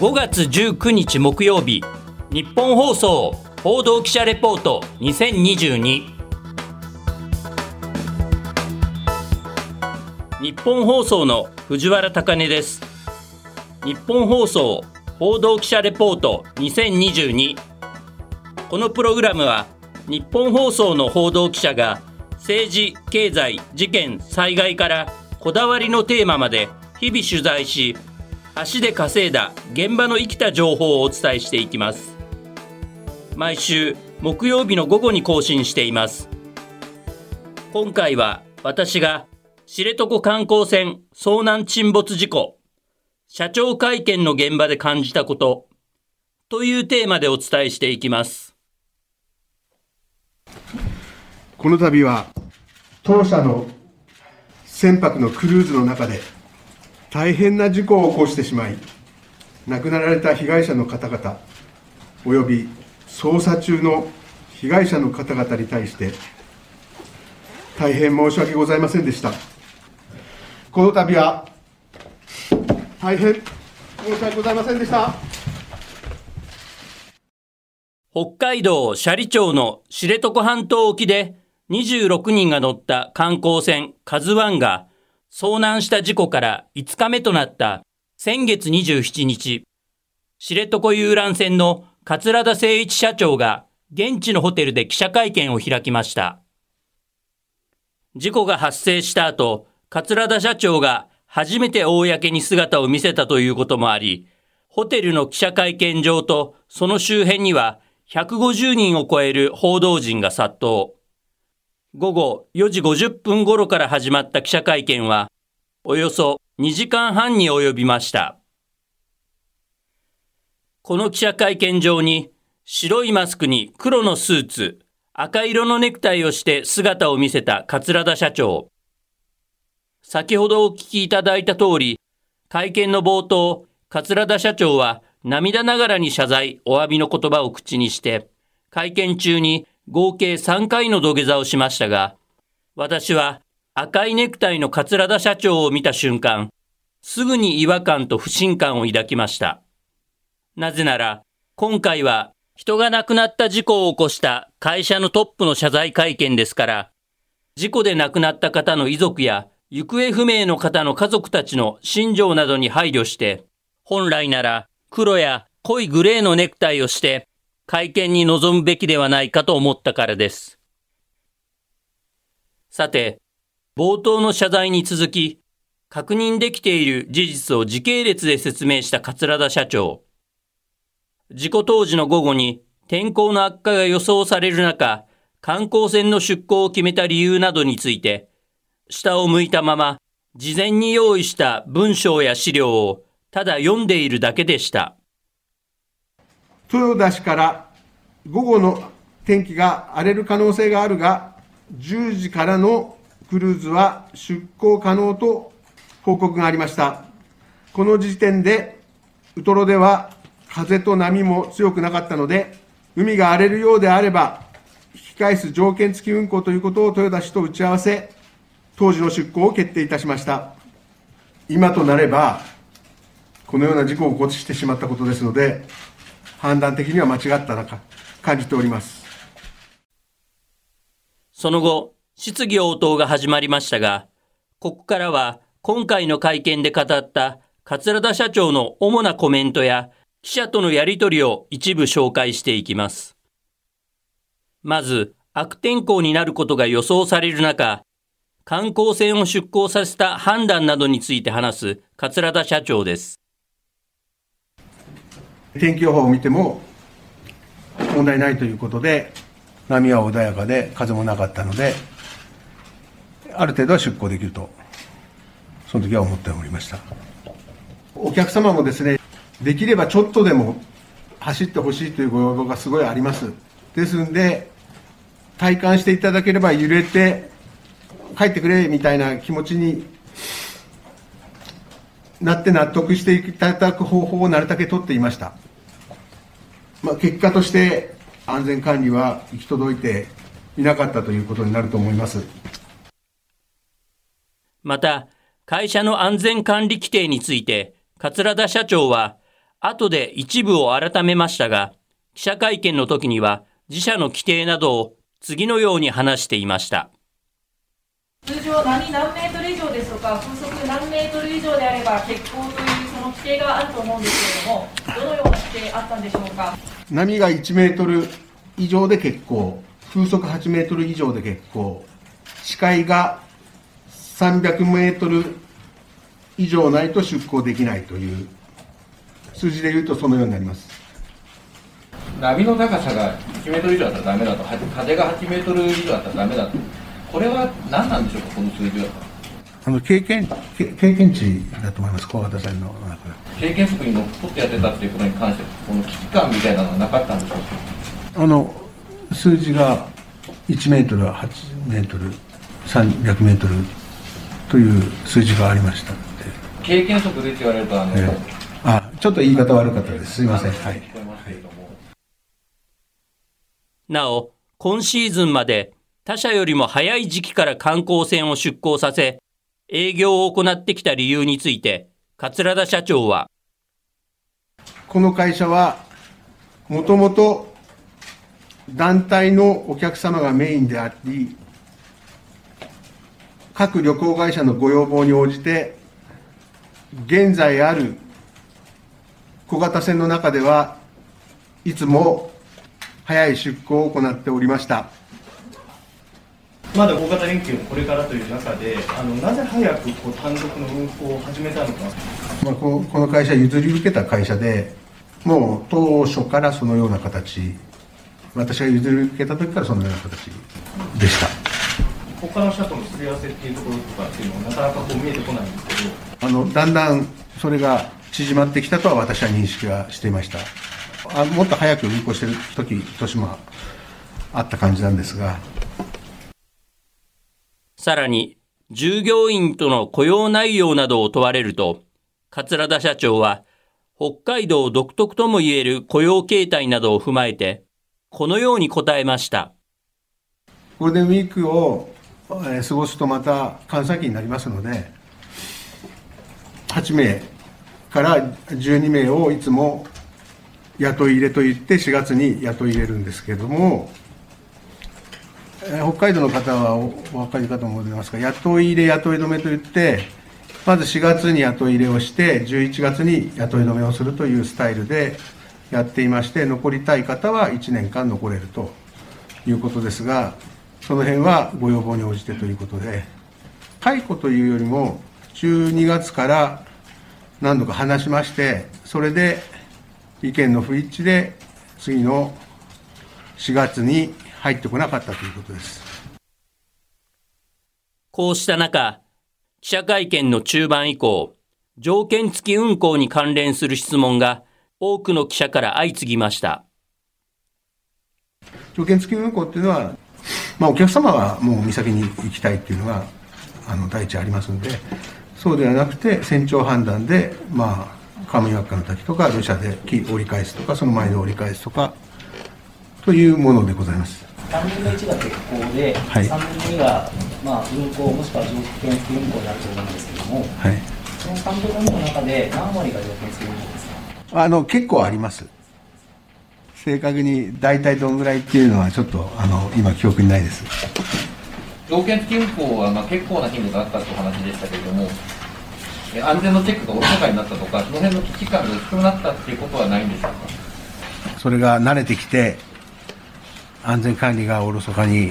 5月19日木曜日、日本放送報道記者レポート2022。日本放送の藤原貴根です。日本放送報道記者レポート2022。このプログラムは日本放送の報道記者が政治、経済、事件、災害からこだわりのテーマまで日々取材し、足で稼いだ現場の生きた情報をお伝えしていきます。毎週木曜日の午後に更新しています。今回は私が知床観光船遭難沈没事故、社長会見の現場で感じたことというテーマでお伝えしていきます。この度は当社の船舶のクルーズの中で大変な事故を起こしてしまい、亡くなられた被害者の方々および捜査中の被害者の方々に対して大変申し訳ございませんでした。この度は大変申し訳ございませんでした。北海道斜里町の知床半島沖で26人が乗った観光船KAZUIが遭難した事故から5日目となった先月27日、知床遊覧船の桂田精一社長が現地のホテルで記者会見を開きました。事故が発生した後、桂田社長が初めて公に姿を見せたということもあり、ホテルの記者会見場とその周辺には150人を超える報道陣が殺到。午後4時50分頃から始まった記者会見は、およそ2時間半に及びました。この記者会見場に、白いマスクに黒のスーツ、赤色のネクタイをして姿を見せた桂田社長。先ほどお聞きいただいた通り、会見の冒頭、桂田社長は涙ながらに謝罪、お詫びの言葉を口にして、会見中に合計3回の土下座をしましたが、私は赤いネクタイの桂田社長を見た瞬間、すぐに違和感と不信感を抱きました。なぜなら、今回は人が亡くなった事故を起こした会社のトップの謝罪会見ですから、事故で亡くなった方の遺族や行方不明の方の家族たちの心情などに配慮して、本来なら黒や濃いグレーのネクタイをして会見に臨むべきではないかと思ったからです。さて、冒頭の謝罪に続き、確認できている事実を時系列で説明した桂田社長。事故当時の午後に天候の悪化が予想される中、観光船の出航を決めた理由などについて、下を向いたまま事前に用意した文章や資料をただ読んでいるだけでした。豊田市から午後の天気が荒れる可能性があるが、10時からのクルーズは出航可能と報告がありました。この時点でウトロでは風と波も強くなかったので、海が荒れるようであれば、引き返す条件付き運航ということを豊田市と打ち合わせ、当時の出航を決定いたしました。今となれば、このような事故を起こしてしまったことですので、判断的には間違ったなと感じております。その後、質疑応答が始まりましたが、ここからは今回の会見で語った桂田社長の主なコメントや、記者とのやり取りを一部紹介していきます。まず、悪天候になることが予想される中、観光船を出航させた判断などについて話す桂田社長です。天気予報を見ても問題ないということで、波は穏やかで風もなかったので、ある程度は出航できると、その時は思っておりました。お客様もですね、できればちょっとでも走ってほしいというご要望がすごいあります。ですんで、体感していただければ揺れて帰ってくれみたいな気持ちになって納得していただく方法をなるだけ取っていました。結果として安全管理は行き届いていなかったということになると思います。また、会社の安全管理規程について、桂田社長は、後で一部を改めましたが、記者会見の時には自社の規定などを次のように話していました。通常何メートル以上ですとか、風速何メートル以上であれば欠航というその規定があると思うんですけれども、どのような規定あったんでしょうか。波が1メートル以上で欠航、風速8メートル以上で欠航、視界が300メートル以上ないと出航できないという数字でいうとそのようになります。波の高さが1メートル以上だったらダメだと、風が8メートル以上だったらダメだと。これは何なんでしょうか、この数字は。経験値だと思います、小畑さんの中で。経験則にのっとってやってたということに関して、この危機感みたいなのはなかったんでしょうか。数字が1メートル、8メートル、300メートルという数字がありましたので。経験則でって言われると、ちょっと言い方悪かったです。すいません。はい。なお、今シーズンまで、他社よりも早い時期から観光船を出航させ、営業を行ってきた理由について、桂田社長は。この会社は、もともと団体のお客様がメインであり、各旅行会社のご要望に応じて、現在ある小型船の中では、いつも早い出航を行っておりました。まだ大型連休もこれからという中で、なぜ早く単独の運航を始めたのか、この会社、譲り受けた会社で、もう当初からそのような形、私が譲り受けたときからそのような形でした。他の社とのすり合わせっていうところとかっていうのは、なかなか見えてこないんですけど、だんだんそれが縮まってきたとは、私は認識はしていました。もっと早く運航してるとき、年もあった感じなんですが。さらに、従業員との雇用内容などを問われると、桂田社長は、北海道独特ともいえる雇用形態などを踏まえて、このように答えました。ゴールデンウィークを過ごすとまた閑散期になりますので、8名から12名をいつも雇い入れといって4月に雇い入れるんですけれども、北海道の方はお分かりかと思いますが、雇い入れ、雇い止めといって、まず4月に雇い入れをして、11月に雇い止めをするというスタイルでやっていまして、残りたい方は1年間残れるということですが、その辺はご要望に応じてということで、解雇というよりも、12月から何度か話しまして、それで意見の不一致で、次の4月に、入ってこなかったということです。こうした中、記者会見の中盤以降、条件付き運航に関連する質問が多くの記者から相次ぎました。条件付き運航っていうのは、お客様はもう三崎に行きたいっていうのが第一ありますので、そうではなくて船長判断で神ヶ丘の滝とか土砂で折り返すとかその前で折り返すとかというものでございます。3分の1が欠航で、はい、3分の2が、運航もしくは条件付き運航になると思うんですけども、はい、その3分の2の中で何割が条件付き運航ですか？結構あります。正確に大体どんぐらいっていうのはちょっと今記憶にないです。条件付き運航は結構な頻度があったという話でしたけれども、安全のチェックがおろそかになったとか、その辺の危機感が薄くなったっていうことはないんでしょうか？それが慣れてきて。安全管理がおろそかに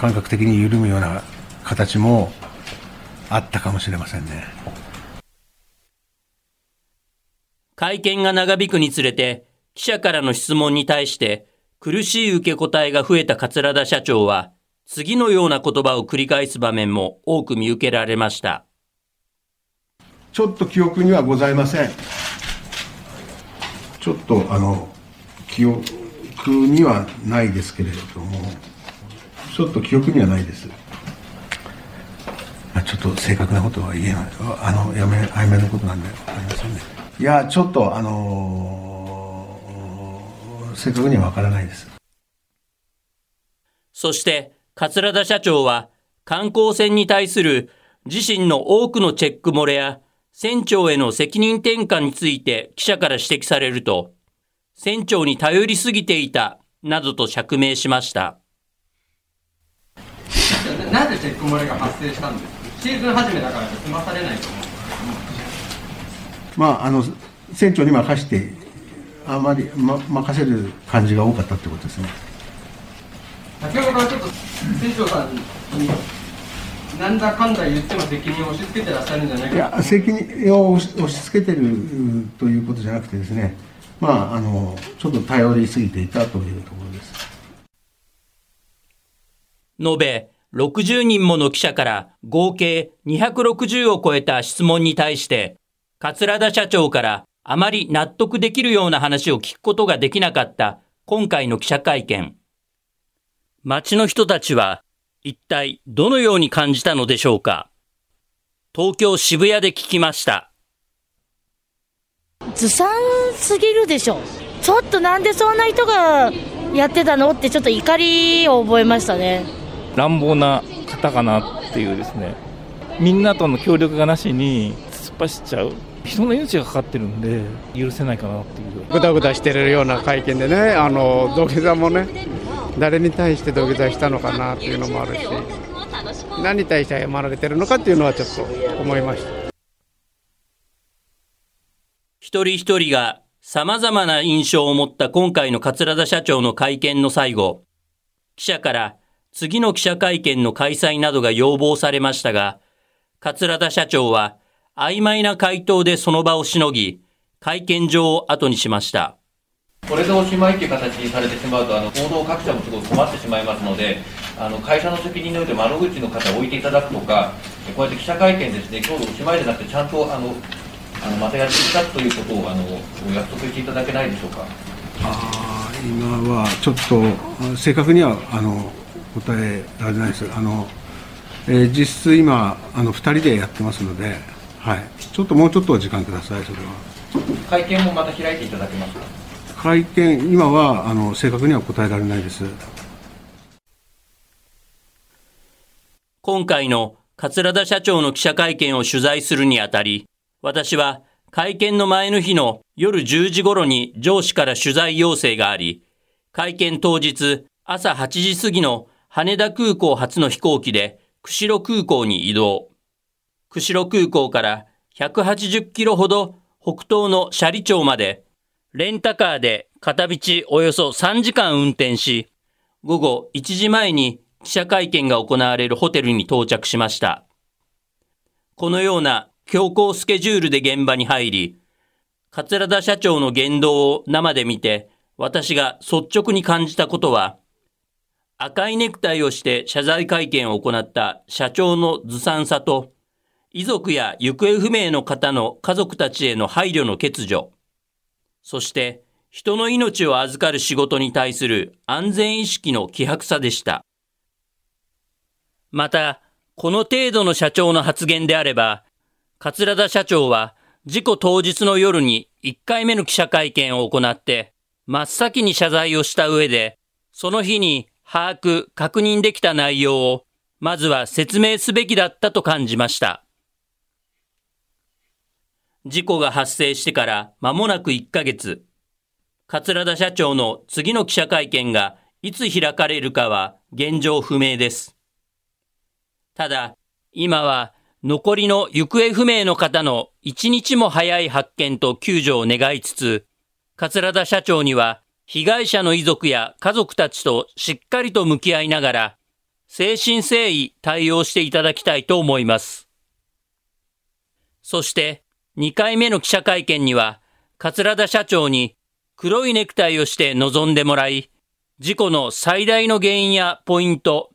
感覚的に緩むような形もあったかもしれませんね。会見が長引くにつれて記者からの質問に対して苦しい受け答えが増えた桂田社長は次のような言葉を繰り返す場面も多く見受けられました。ちょっと記憶にはございません。ちょっと記憶にはないですけれども、ちょっと記憶にはないです。ちょっと正確なことは言えない、曖昧なことなんで分かりませんね。いや、ちょっと正確には分からないです。そして桂田社長は観光船に対する自身の多くのチェック漏れや船長への責任転換について記者から指摘されると、船長に頼りすぎていたなどと釈明しました。なぜチェック漏れが発生したんですか？シーズン初めだから済まされないと思うんですけども、船長に任せてあまり、任せる感じが多かったってことですね。先ほどはちょっと船長さんになんだかんだ言っても責任を押し付けてらっしゃるんじゃないか。いや、責任を押し付けてるということじゃなくてですね、ちょっと頼りすぎていたというところです。延べ60人もの記者から合計260を超えた質問に対して、桂田社長からあまり納得できるような話を聞くことができなかった今回の記者会見。街の人たちは一体どのように感じたのでしょうか。東京渋谷で聞きました。ずさんすぎるでしょ。ちょっとなんでそんな人がやってたのってちょっと怒りを覚えましたね。乱暴な方かなっていうですね。みんなとの協力がなしに突っ走っちゃう。人の命がかかってるんで許せないかなっていう。ぐだぐだしてるような会見でね、土下座もね、誰に対して土下座したのかなっていうのもあるし、何に対して謝られてるのかっていうのはちょっと思いました。一人一人が様々な印象を持った今回の桂田社長の会見の最後、記者から次の記者会見の開催などが要望されましたが、桂田社長は曖昧な回答でその場をしのぎ、会見場を後にしました。これでおしまいという形にされてしまうと、報道各社もすごく困ってしまいますので、会社の責任において窓口の方を置いていただくとか、こうやって記者会見ですね、今日おしまいじゃなくてちゃんとまたやっていたということをお約束していただけないでしょうか。今はちょっと正確には答えられないです。実質今2人でやってますので、はい、ちょっともうちょっと時間ください。それは会見もまた開いていただけますか。会見今は正確には答えられないです。今回の桂田社長の記者会見を取材するにあたり、私は会見の前の日の夜10時頃に上司から取材要請があり、会見当日朝8時過ぎの羽田空港発の飛行機で釧路空港に移動。釧路空港から180キロほど北東の斜里町まで、レンタカーで片道およそ3時間運転し、午後1時前に記者会見が行われるホテルに到着しました。このような強行スケジュールで現場に入り、桂田社長の言動を生で見て、私が率直に感じたことは、赤いネクタイをして謝罪会見を行った社長のずさんさと、遺族や行方不明の方の家族たちへの配慮の欠如、そして人の命を預かる仕事に対する安全意識の希薄さでした。また、この程度の社長の発言であれば、桂田社長は事故当日の夜に1回目の記者会見を行って真っ先に謝罪をした上で、その日に把握・確認できた内容をまずは説明すべきだったと感じました。事故が発生してから間もなく1ヶ月、桂田社長の次の記者会見がいつ開かれるかは現状不明です。ただ、今は残りの行方不明の方の一日も早い発見と救助を願いつつ、桂田社長には被害者の遺族や家族たちとしっかりと向き合いながら、誠心誠意対応していただきたいと思います。そして2回目の記者会見には、桂田社長に黒いネクタイをして臨んでもらい、事故の最大の原因やポイント、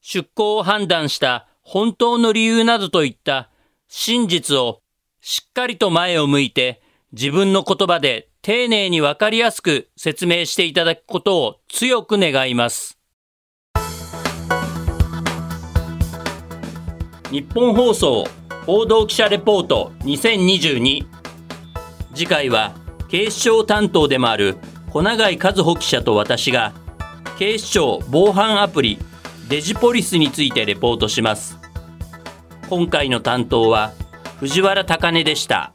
出航を判断した本当の理由などといった真実をしっかりと前を向いて自分の言葉で丁寧にわかりやすく説明していただくことを強く願います。日本放送報道記者レポート2022。次回は警視庁担当でもある小永井和穂記者と私が警視庁防犯アプリデジポリスについてレポートします。今回の担当は藤原高根でした。